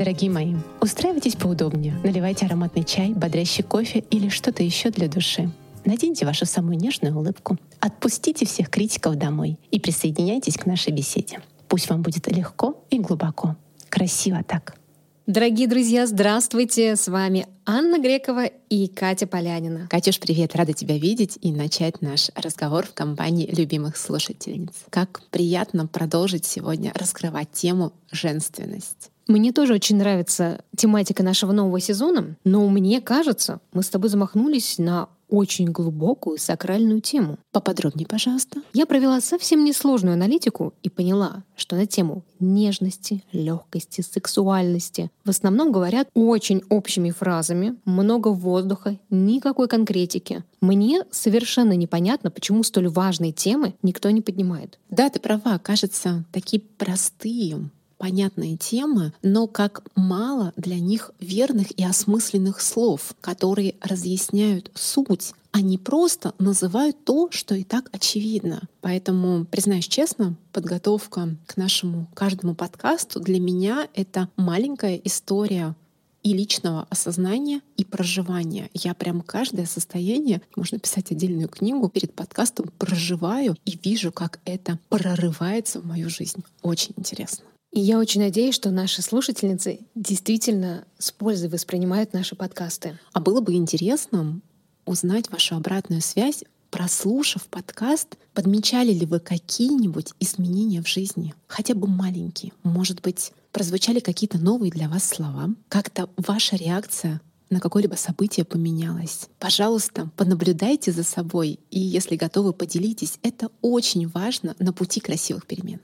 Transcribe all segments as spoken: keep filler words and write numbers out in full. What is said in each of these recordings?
дорогие мои, устраивайтесь поудобнее, наливайте ароматный чай, бодрящий кофе или что-то еще для души. Наденьте вашу самую нежную улыбку, отпустите всех критиков домой и присоединяйтесь к нашей беседе. Пусть вам будет легко и глубоко. Красиво так. Дорогие друзья, здравствуйте! С вами Анна Грекова и Катя Полянина. Катюш, привет! Рада тебя видеть и начать наш разговор в компании любимых слушательниц. Как приятно продолжить сегодня раскрывать тему «женственность». Мне тоже очень нравится тематика нашего нового сезона, но мне кажется, мы с тобой замахнулись на очень глубокую сакральную тему. Поподробнее, пожалуйста. Я провела совсем несложную аналитику и поняла, что на тему нежности, легкости, сексуальности в основном говорят очень общими фразами, много воздуха, никакой конкретики. Мне совершенно непонятно, почему столь важные темы никто не поднимает. Да, ты права, кажется, такие простые, понятные темы, но как мало для них верных и осмысленных слов, которые разъясняют суть, а не просто называют то, что и так очевидно. Поэтому, признаюсь честно, подготовка к нашему каждому подкасту для меня — это маленькая история и личного осознания, и проживания. Я прям каждое состояние, можно писать отдельную книгу, перед подкастом проживаю и вижу, как это прорывается в мою жизнь. Очень интересно. И я очень надеюсь, что наши слушательницы действительно с пользой воспринимают наши подкасты. А было бы интересно узнать вашу обратную связь, прослушав подкаст. Подмечали ли вы какие-нибудь изменения в жизни? Хотя бы маленькие. Может быть, прозвучали какие-то новые для вас слова? Как-то ваша реакция на какое-либо событие поменялось. Пожалуйста, понаблюдайте за собой и, если готовы, поделитесь. Это очень важно на пути красивых перемен.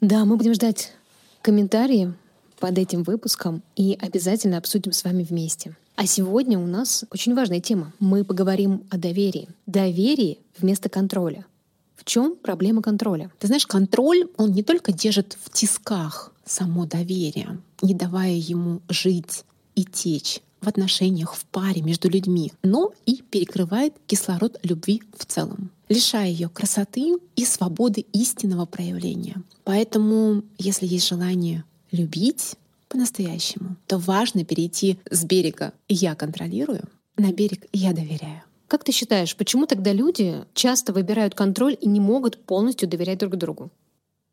Да, мы будем ждать комментарии под этим выпуском и обязательно обсудим с вами вместе. А сегодня у нас очень важная тема. Мы поговорим о доверии. Доверие вместо контроля. В чем проблема контроля? Ты знаешь, контроль, он не только держит в тисках само доверие, не давая ему жить и течь в отношениях, в паре, между людьми, но и перекрывает кислород любви в целом, лишая ее красоты и свободы истинного проявления. Поэтому, если есть желание любить по-настоящему, то важно перейти с берега «я контролирую» на берег «я доверяю». Как ты считаешь, почему тогда люди часто выбирают контроль и не могут полностью доверять друг другу?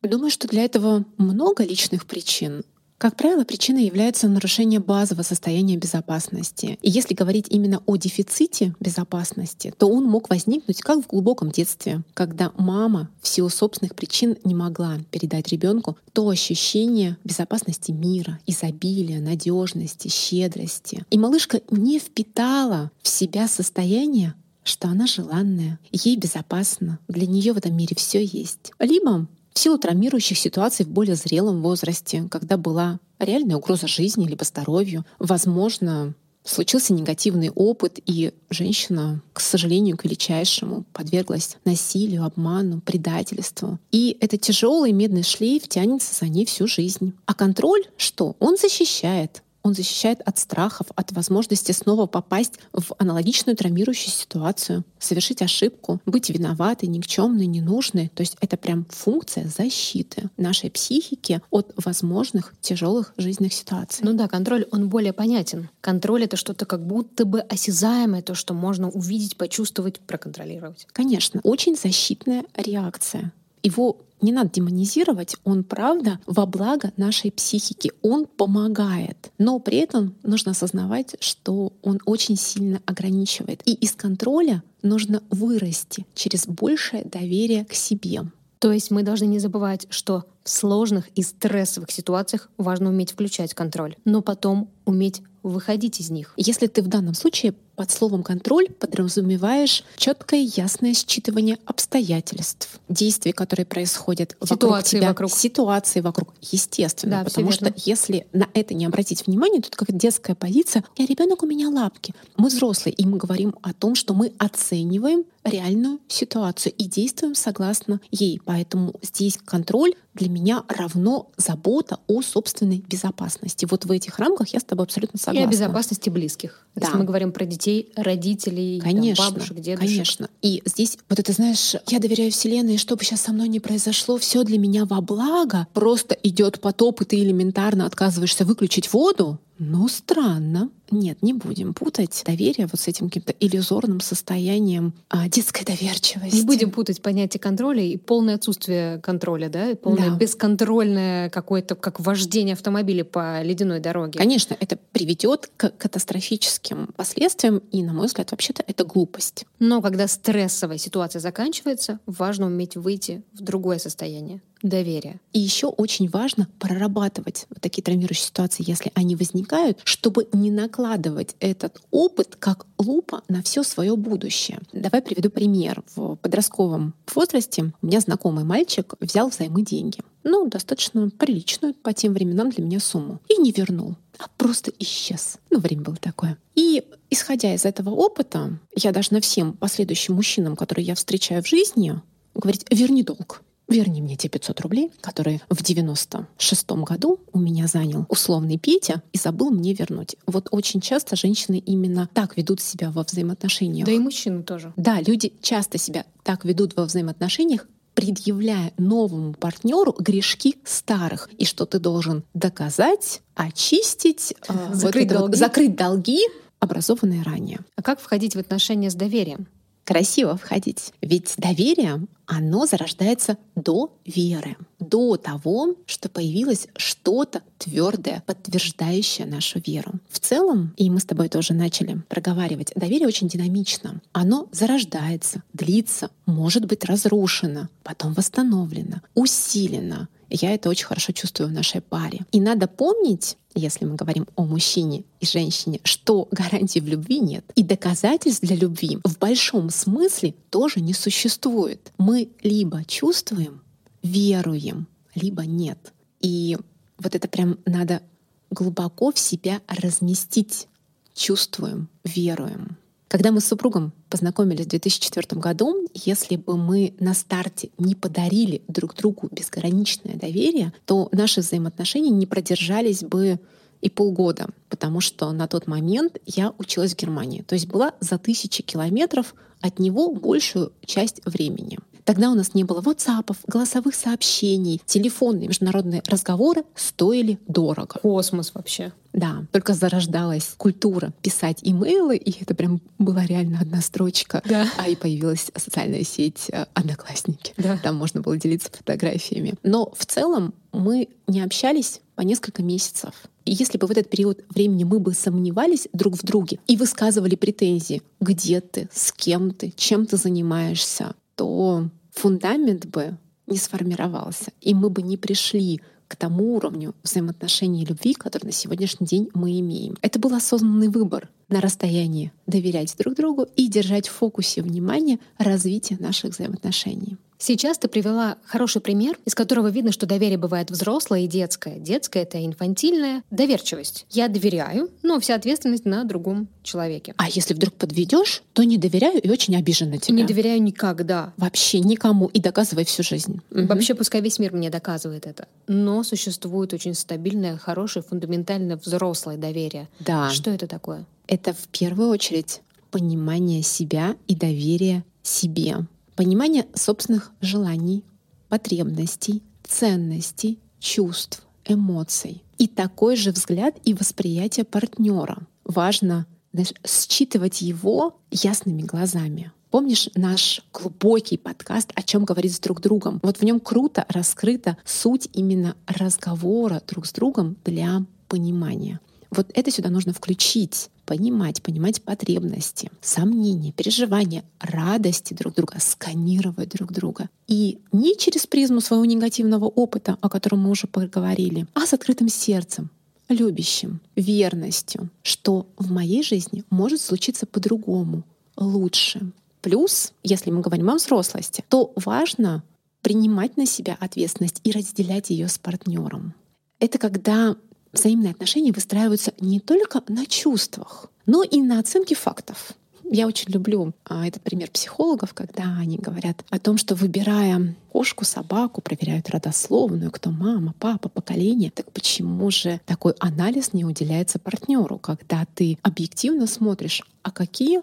Думаю, что для этого много личных причин. Как правило, причиной является нарушение базового состояния безопасности. И если говорить именно о дефиците безопасности, то он мог возникнуть как в глубоком детстве, когда мама в силу собственных причин не могла передать ребенку то ощущение безопасности мира, изобилия, надежности, щедрости. И малышка не впитала в себя состояние, что она желанная, ей безопасно, для нее в этом мире все есть. Либо в силу травмирующих ситуаций в более зрелом возрасте, когда была реальная угроза жизни либо здоровью, возможно, случился негативный опыт, и женщина, к сожалению, к величайшему, подверглась насилию, обману, предательству. И этот тяжелый медный шлейф тянется за ней всю жизнь. А контроль что? Он защищает. Он защищает от страхов, от возможности снова попасть в аналогичную травмирующую ситуацию, совершить ошибку, быть виноватой, никчемной, ненужной. То есть это прям функция защиты нашей психики от возможных тяжелых жизненных ситуаций. Ну да, контроль, он более понятен. Контроль — это что-то как будто бы осязаемое, то, что можно увидеть, почувствовать, проконтролировать. Конечно, очень защитная реакция. Его не надо демонизировать, он, правда, во благо нашей психики, он помогает. Но при этом нужно осознавать, что он очень сильно ограничивает. И из контроля нужно вырасти через большее доверие к себе. То есть мы должны не забывать, что в сложных и стрессовых ситуациях важно уметь включать контроль, но потом уметь выходить из них. Если ты в данном случае под словом «контроль» подразумеваешь четкое и ясное считывание обстоятельств, действий, которые происходят ситуации вокруг тебя, вокруг. ситуации вокруг, естественно. Да, потому что если на это не обратить внимание, тут как детская позиция «я ребенок, у меня лапки». Мы взрослые, и мы говорим о том, что мы оцениваем реальную ситуацию и действуем согласно ей. Поэтому здесь контроль для меня равно забота о собственной безопасности. Вот в этих рамках я с тобой абсолютно согласна. И о безопасности близких. Да. Если мы говорим про детей, родителей, конечно, там, бабушек, дедушек. Конечно. И здесь вот это, знаешь, я доверяю Вселенной, и что бы сейчас со мной ни произошло, все для меня во благо. Просто идет потоп, и ты элементарно отказываешься выключить воду. Ну, странно. Нет, не будем путать доверие вот с этим каким-то иллюзорным состоянием а, детской доверчивости. Не будем путать понятие контроля и полное отсутствие контроля, да? И полное да. бесконтрольное какое-то, как вождение автомобиля по ледяной дороге. Конечно, это приведет к катастрофическим последствиям, и, на мой взгляд, вообще-то это глупость. Но когда стрессовая ситуация заканчивается, важно уметь выйти в другое состояние. Доверие. И еще очень важно прорабатывать вот такие травмирующие ситуации, если они возникают, чтобы не накладывать этот опыт как лупа на все свое будущее. Давай приведу пример. В подростковом возрасте у меня знакомый мальчик взял взаймы деньги. Ну, достаточно приличную по тем временам для меня сумму. И не вернул, а просто исчез. Ну, время было такое. И, исходя из этого опыта, я должна всем последующим мужчинам, которые я встречаю в жизни, говорить «верни долг». Верни мне те пятьсот рублей, которые в девяносто шестом году у меня занял условный Петя и забыл мне вернуть. Вот очень часто женщины именно так ведут себя во взаимоотношениях. Да и мужчины тоже. Да, люди часто себя так ведут во взаимоотношениях, предъявляя новому партнеру грешки старых. И что ты должен доказать, очистить, закрыть, вот долги. Вот, закрыть долги, образованные ранее. А как входить в отношения с доверием? Красиво входить. Ведь доверие, оно зарождается до веры, до того, что появилось что-то твердое, подтверждающее нашу веру. В целом, и мы с тобой тоже начали проговаривать, доверие очень динамично. Оно зарождается, длится, может быть разрушено, потом восстановлено, усилено. Я это очень хорошо чувствую в нашей паре. И надо помнить, если мы говорим о мужчине и женщине, что гарантий в любви нет. И доказательств для любви в большом смысле тоже не существует. Мы либо чувствуем, веруем, либо нет. И вот это прям надо глубоко в себя разместить. Чувствуем, веруем. Когда мы с супругом познакомились в две тысячи четвёртом году, если бы мы на старте не подарили друг другу безграничное доверие, то наши взаимоотношения не продержались бы и полгода, потому что на тот момент я училась в Германии, то есть была за тысячи километров от него большую часть времени. Тогда у нас не было ватсапов, голосовых сообщений, телефонные международные разговоры стоили дорого. Космос вообще. Да, только зарождалась культура писать имейлы, и это прям была реально одна строчка. Да. А и появилась социальная сеть «Одноклассники». Да. Там можно было делиться фотографиями. Но в целом мы не общались по несколько месяцев. И если бы в этот период времени мы бы сомневались друг в друге и высказывали претензии, где ты, с кем ты, чем ты занимаешься, то фундамент бы не сформировался, и мы бы не пришли к тому уровню взаимоотношений и любви, который на сегодняшний день мы имеем. Это был осознанный выбор на расстоянии доверять друг другу и держать в фокусе внимания развитие наших взаимоотношений. Сейчас ты привела хороший пример, из которого видно, что доверие бывает взрослое и детское. Детское — это инфантильная доверчивость. Я доверяю, но вся ответственность на другом человеке. А если вдруг подведешь, то не доверяю и очень обижена тебя. Не доверяю никогда. Вообще никому. И доказывай всю жизнь. Угу. Вообще пускай весь мир мне доказывает это. Но существует очень стабильное, хорошее, фундаментально взрослое доверие. Да. Что это такое? Это в первую очередь понимание себя и доверие себе. Понимание собственных желаний, потребностей, ценностей, чувств, эмоций. И такой же взгляд и восприятие партнера. Важно, знаешь, считывать его ясными глазами. Помнишь наш глубокий подкаст «О чем говорить с друг другом»? Вот в нем круто раскрыта суть именно разговора друг с другом для понимания. Вот это сюда нужно включить. Понимать, понимать потребности, сомнения, переживания, радости друг друга, сканировать друг друга. И не через призму своего негативного опыта, о котором мы уже поговорили, а с открытым сердцем, любящим, верностью, что в моей жизни может случиться по-другому, лучше. Плюс, если мы говорим о взрослости, то важно принимать на себя ответственность и разделять ее с партнером. Это когда взаимные отношения выстраиваются не только на чувствах, но и на оценке фактов. Я очень люблю этот пример психологов, когда они говорят о том, что, выбирая кошку, собаку, проверяют родословную, кто мама, папа, поколение. Так почему же такой анализ не уделяется партнеру, когда ты объективно смотришь, а какие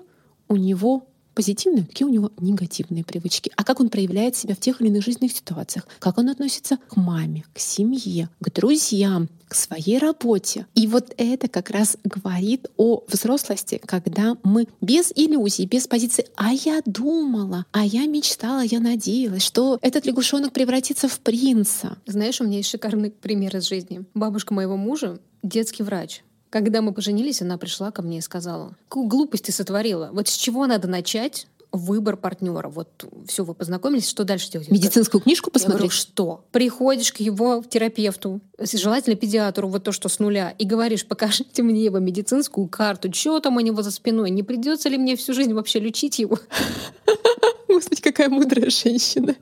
у него позитивные, какие у него негативные привычки, а как он проявляет себя в тех или иных жизненных ситуациях, как он относится к маме, к семье, к друзьям, к своей работе. И вот это как раз говорит о взрослости, когда мы без иллюзий, без позиции «а я думала», «а я мечтала», «я надеялась», что этот лягушонок превратится в принца. Знаешь, у меня есть шикарный пример из жизни. Бабушка моего мужа — детский врач. Когда мы поженились, она пришла ко мне и сказала: «Какую глупость ты сотворила? Вот с чего надо начать выбор партнера? Вот все, вы познакомились, что дальше делать?» Медицинскую книжку посмотреть? Я говорю: что? Приходишь к его терапевту, желательно педиатру, вот то, что с нуля, и говоришь: покажите мне его медицинскую карту, что там у него за спиной, не придется ли мне всю жизнь вообще лечить его? Господи, какая мудрая женщина.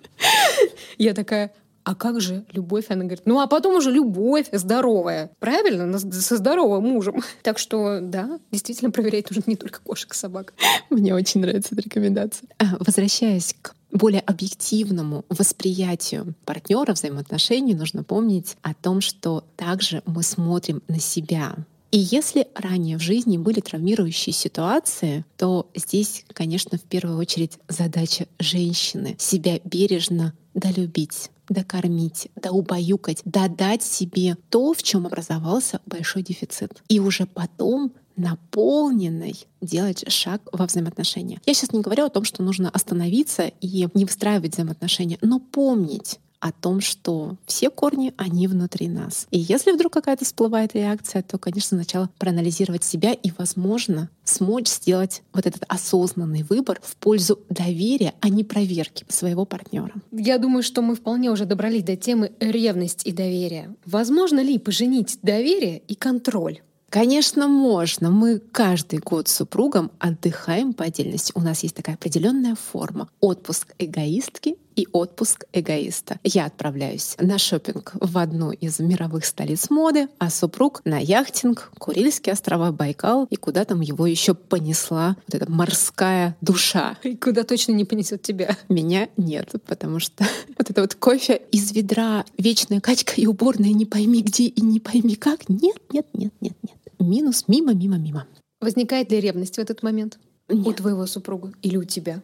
Я такая: а как же любовь? Она говорит: ну а потом уже любовь здоровая. Правильно? Со здоровым мужем. Так что, да, действительно проверять нужно не только кошек и собак. Мне очень нравится эта рекомендация. Возвращаясь к более объективному восприятию партнера, взаимоотношений, нужно помнить о том, что также мы смотрим на себя. И если ранее в жизни были травмирующие ситуации, то здесь, конечно, в первую очередь задача женщины — себя бережно долюбить, докормить, доубаюкать, додать себе то, в чем образовался большой дефицит. И уже потом наполненной делать шаг во взаимоотношения. Я сейчас не говорю о том, что нужно остановиться и не выстраивать взаимоотношения, но помнить о том, что все корни, они внутри нас. И если вдруг какая-то всплывает реакция, то, конечно, сначала проанализировать себя и, возможно, смочь сделать вот этот осознанный выбор в пользу доверия, а не проверки своего партнера. Я думаю, что мы вполне уже добрались до темы ревность и доверия. Возможно ли поженить доверие и контроль? Конечно, можно. Мы каждый год с супругом отдыхаем по отдельности. У нас есть такая определенная форма: отпуск эгоистки и отпуск эгоиста. Я отправляюсь на шопинг в одну из мировых столиц моды, а супруг — на яхтинг, Курильские острова, Байкал и куда там его еще понесла вот эта морская душа. И куда точно не понесет тебя. Меня нет, потому что вот это вот кофе из ведра, вечная качка и уборная не пойми где и не пойми как. Нет, нет, нет, нет, нет. Минус, мимо, мимо, мимо. Возникает ли ревность в этот момент? Нет. У твоего супруга или у тебя?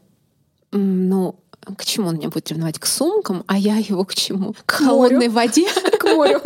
Ну, к чему он меня будет ревновать? К сумкам, а я его к чему? К холодной воде? К морю.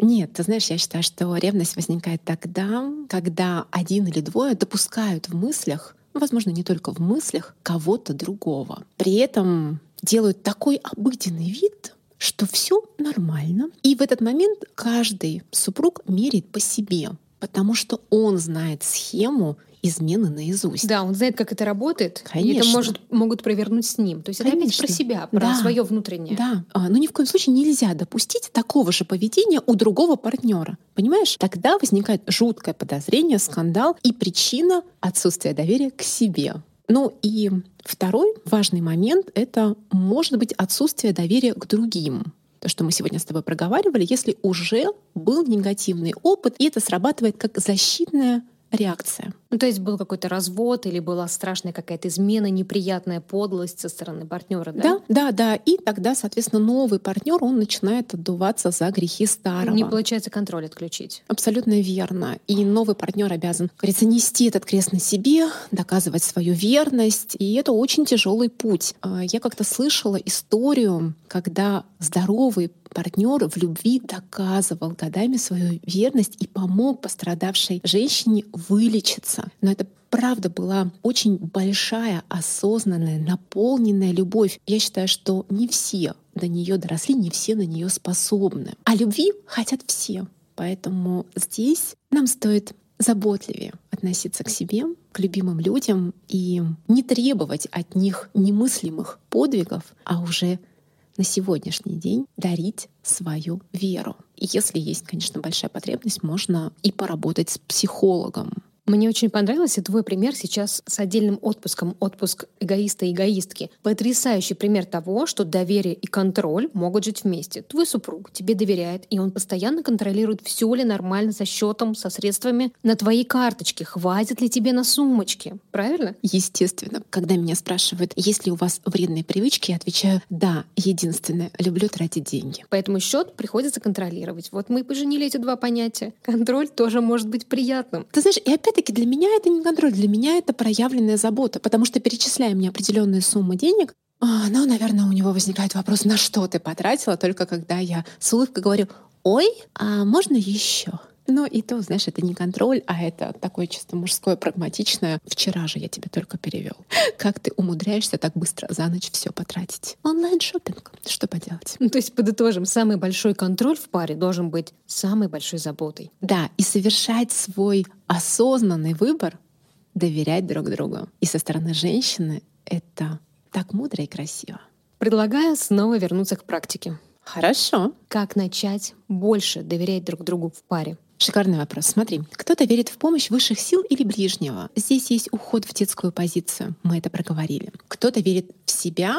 Нет, ты знаешь, я считаю, что ревность возникает тогда, когда один или двое допускают в мыслях, возможно, не только в мыслях, кого-то другого. При этом делают такой обыденный вид, что все нормально. И в этот момент каждый супруг меряет по себе, потому что он знает схему измены наизусть. Да, он знает, как это работает. Конечно. И это может, могут провернуть с ним. То есть Конечно. Это опять про себя, про да. свое внутреннее. Да, но ни в коем случае нельзя допустить такого же поведения у другого партнера. Понимаешь? Тогда возникает жуткое подозрение, скандал и причина отсутствия доверия к себе. Ну и второй важный момент — это, может быть, отсутствие доверия к другим. То, что мы сегодня с тобой проговаривали, если уже был негативный опыт, и это срабатывает как защитная реакция. Ну, то есть был какой-то развод или была страшная какая-то измена, неприятная подлость со стороны партнера, да? Да, да, да. И тогда, соответственно, новый партнер, он начинает отдуваться за грехи старого. Не получается контроль отключить. Абсолютно верно. И новый партнер обязан, как говорится, нести этот крест на себе, доказывать свою верность. И это очень тяжелый путь. Я как-то слышала историю, когда здоровый партнер в любви доказывал годами свою верность и помог пострадавшей женщине вылечиться. Но это правда была очень большая, осознанная, наполненная любовь. Я считаю, что не все до нее доросли, не все на нее способны. А любви хотят все. Поэтому здесь нам стоит заботливее относиться к себе, к любимым людям и не требовать от них немыслимых подвигов, а уже на сегодняшний день дарить свою веру. И если есть, конечно, большая потребность, можно и поработать с психологом. Мне очень понравился твой пример сейчас с отдельным отпуском, отпуск эгоиста и эгоистки. Потрясающий пример того, что доверие и контроль могут жить вместе. Твой супруг тебе доверяет, и он постоянно контролирует, все ли нормально со счетом, со средствами на твоей карточке, хватит ли тебе на сумочке, правильно? Естественно. Когда меня спрашивают, есть ли у вас вредные привычки, я отвечаю, да, единственное, люблю тратить деньги. Поэтому счет приходится контролировать. Вот мы и поженили эти два понятия. Контроль тоже может быть приятным. Ты знаешь, и опять Опять-таки для меня это не контроль, для меня это проявленная забота, потому что, перечисляя мне определенную сумму денег, ну, наверное, у него возникает вопрос, на что ты потратила, только когда я с улыбкой говорю, ой, а можно еще? Ну и то, знаешь, это не контроль, а это такое чисто мужское, прагматичное. Вчера же я тебе только перевел. Как ты умудряешься так быстро за ночь все потратить? Онлайн-шоппинг. Что поделать? Ну, то есть, подытожим, самый большой контроль в паре должен быть самой большой заботой. Да, и совершать свой осознанный выбор, доверять друг другу. И со стороны женщины это так мудро и красиво. Предлагаю снова вернуться к практике. Хорошо. Как начать больше доверять друг другу в паре? Шикарный вопрос. Смотри, кто-то верит в помощь высших сил или ближнего. Здесь есть уход в детскую позицию. Мы это проговорили. Кто-то верит в себя,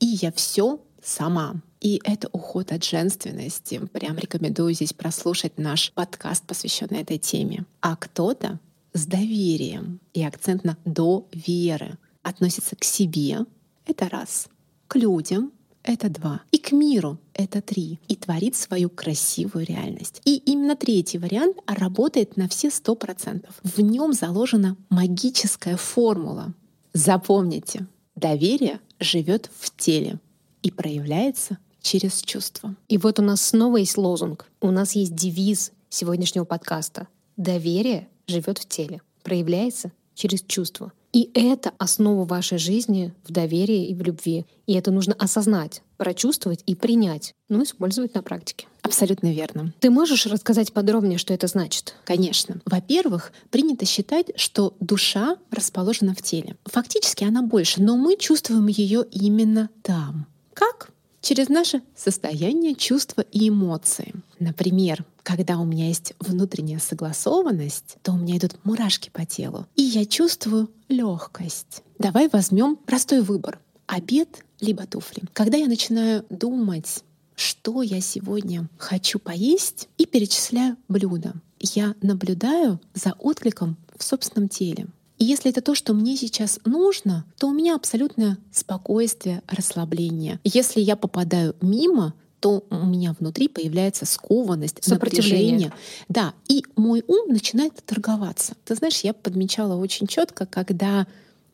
и я все сама. И это уход от женственности. Прям рекомендую здесь прослушать наш подкаст, посвященный этой теме. А кто-то с доверием и акцент на до веры относится к себе. Это раз. К людям. Это два. И к миру — это три. И творит свою красивую реальность. И именно третий вариант работает на все сто процентов. В нем заложена магическая формула. Запомните, доверие живет в теле и проявляется через чувства. И вот у нас снова есть лозунг. У нас есть девиз сегодняшнего подкаста. Доверие живет в теле, проявляется через чувства. И это основа вашей жизни в доверии и в любви. И это нужно осознать, прочувствовать и принять, но использовать на практике. Абсолютно верно. Ты можешь рассказать подробнее, что это значит? Конечно. Во-первых, принято считать, что душа расположена в теле. Фактически она больше, но мы чувствуем ее именно там. Как? Через наше состояние, чувства и эмоции. Например, когда у меня есть внутренняя согласованность, то у меня идут мурашки по телу, и я чувствую легкость. Давай возьмем простой выбор — обед либо туфли. Когда я начинаю думать, что я сегодня хочу поесть, и перечисляю блюда, я наблюдаю за откликом в собственном теле. И если это то, что мне сейчас нужно, то у меня абсолютное спокойствие, расслабление. Если я попадаю мимо, то у меня внутри появляется скованность, сопротивление. Да, и мой ум начинает торговаться. Ты знаешь, я подмечала очень четко, когда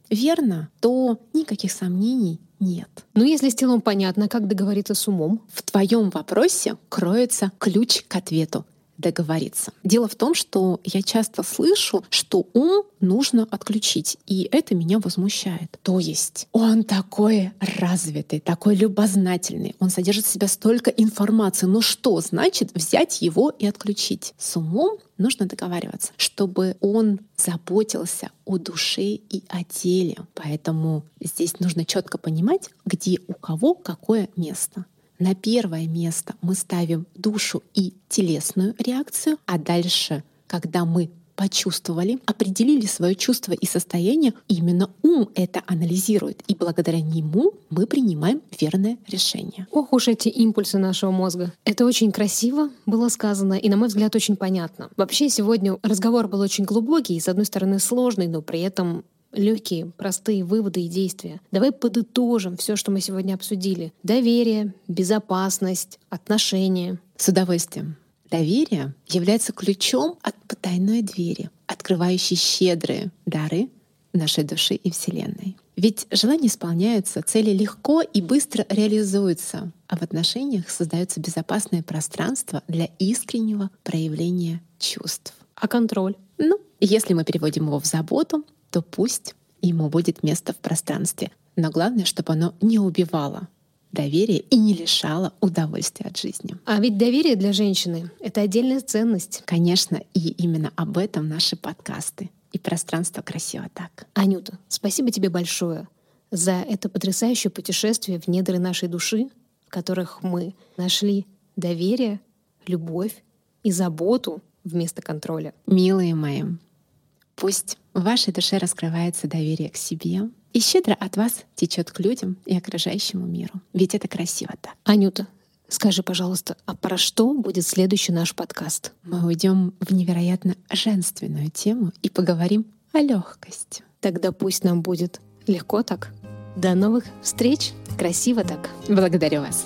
верно, то никаких сомнений нет. Ну, если с телом понятно, как договориться с умом? В твоем вопросе кроется ключ к ответу. Договориться. Дело в том, что я часто слышу, что ум нужно отключить, и это меня возмущает. То есть он такой развитый, такой любознательный, он содержит в себе столько информации, но что значит взять его и отключить? С умом нужно договариваться, чтобы он заботился о душе и о теле. Поэтому здесь нужно четко понимать, где у кого какое место. На первое место мы ставим душу и телесную реакцию, а дальше, когда мы почувствовали, определили свое чувство и состояние, именно ум это анализирует, и благодаря нему мы принимаем верное решение. Ох уж эти импульсы нашего мозга. Это очень красиво было сказано и, на мой взгляд, очень понятно. Вообще, сегодня разговор был очень глубокий и, с одной стороны, сложный, но при этом легкие, простые выводы и действия. Давай подытожим все, что мы сегодня обсудили. Доверие, безопасность, отношения. С удовольствием. Доверие является ключом от потайной двери, открывающей щедрые дары нашей души и Вселенной. Ведь желания исполняются, цели легко и быстро реализуются, а в отношениях создается безопасное пространство для искреннего проявления чувств. А контроль? Ну, если мы переводим его в заботу, то пусть ему будет место в пространстве. Но главное, чтобы оно не убивало доверие и не лишало удовольствия от жизни. А ведь доверие для женщины — это отдельная ценность. Конечно, и именно об этом наши подкасты. И пространство красиво так. Анюта, спасибо тебе большое за это потрясающее путешествие в недры нашей души, в которых мы нашли доверие, любовь и заботу вместо контроля. Милые мои, Пусть в вашей душе раскрывается доверие к себе и щедро от вас течет к людям и окружающему миру. Ведь это красиво так. Анюта, скажи, пожалуйста, а про что будет следующий наш подкаст? Мы уйдем в невероятно женственную тему и поговорим о легкости. Тогда пусть нам будет легко так. До новых встреч. Красиво так. Благодарю вас.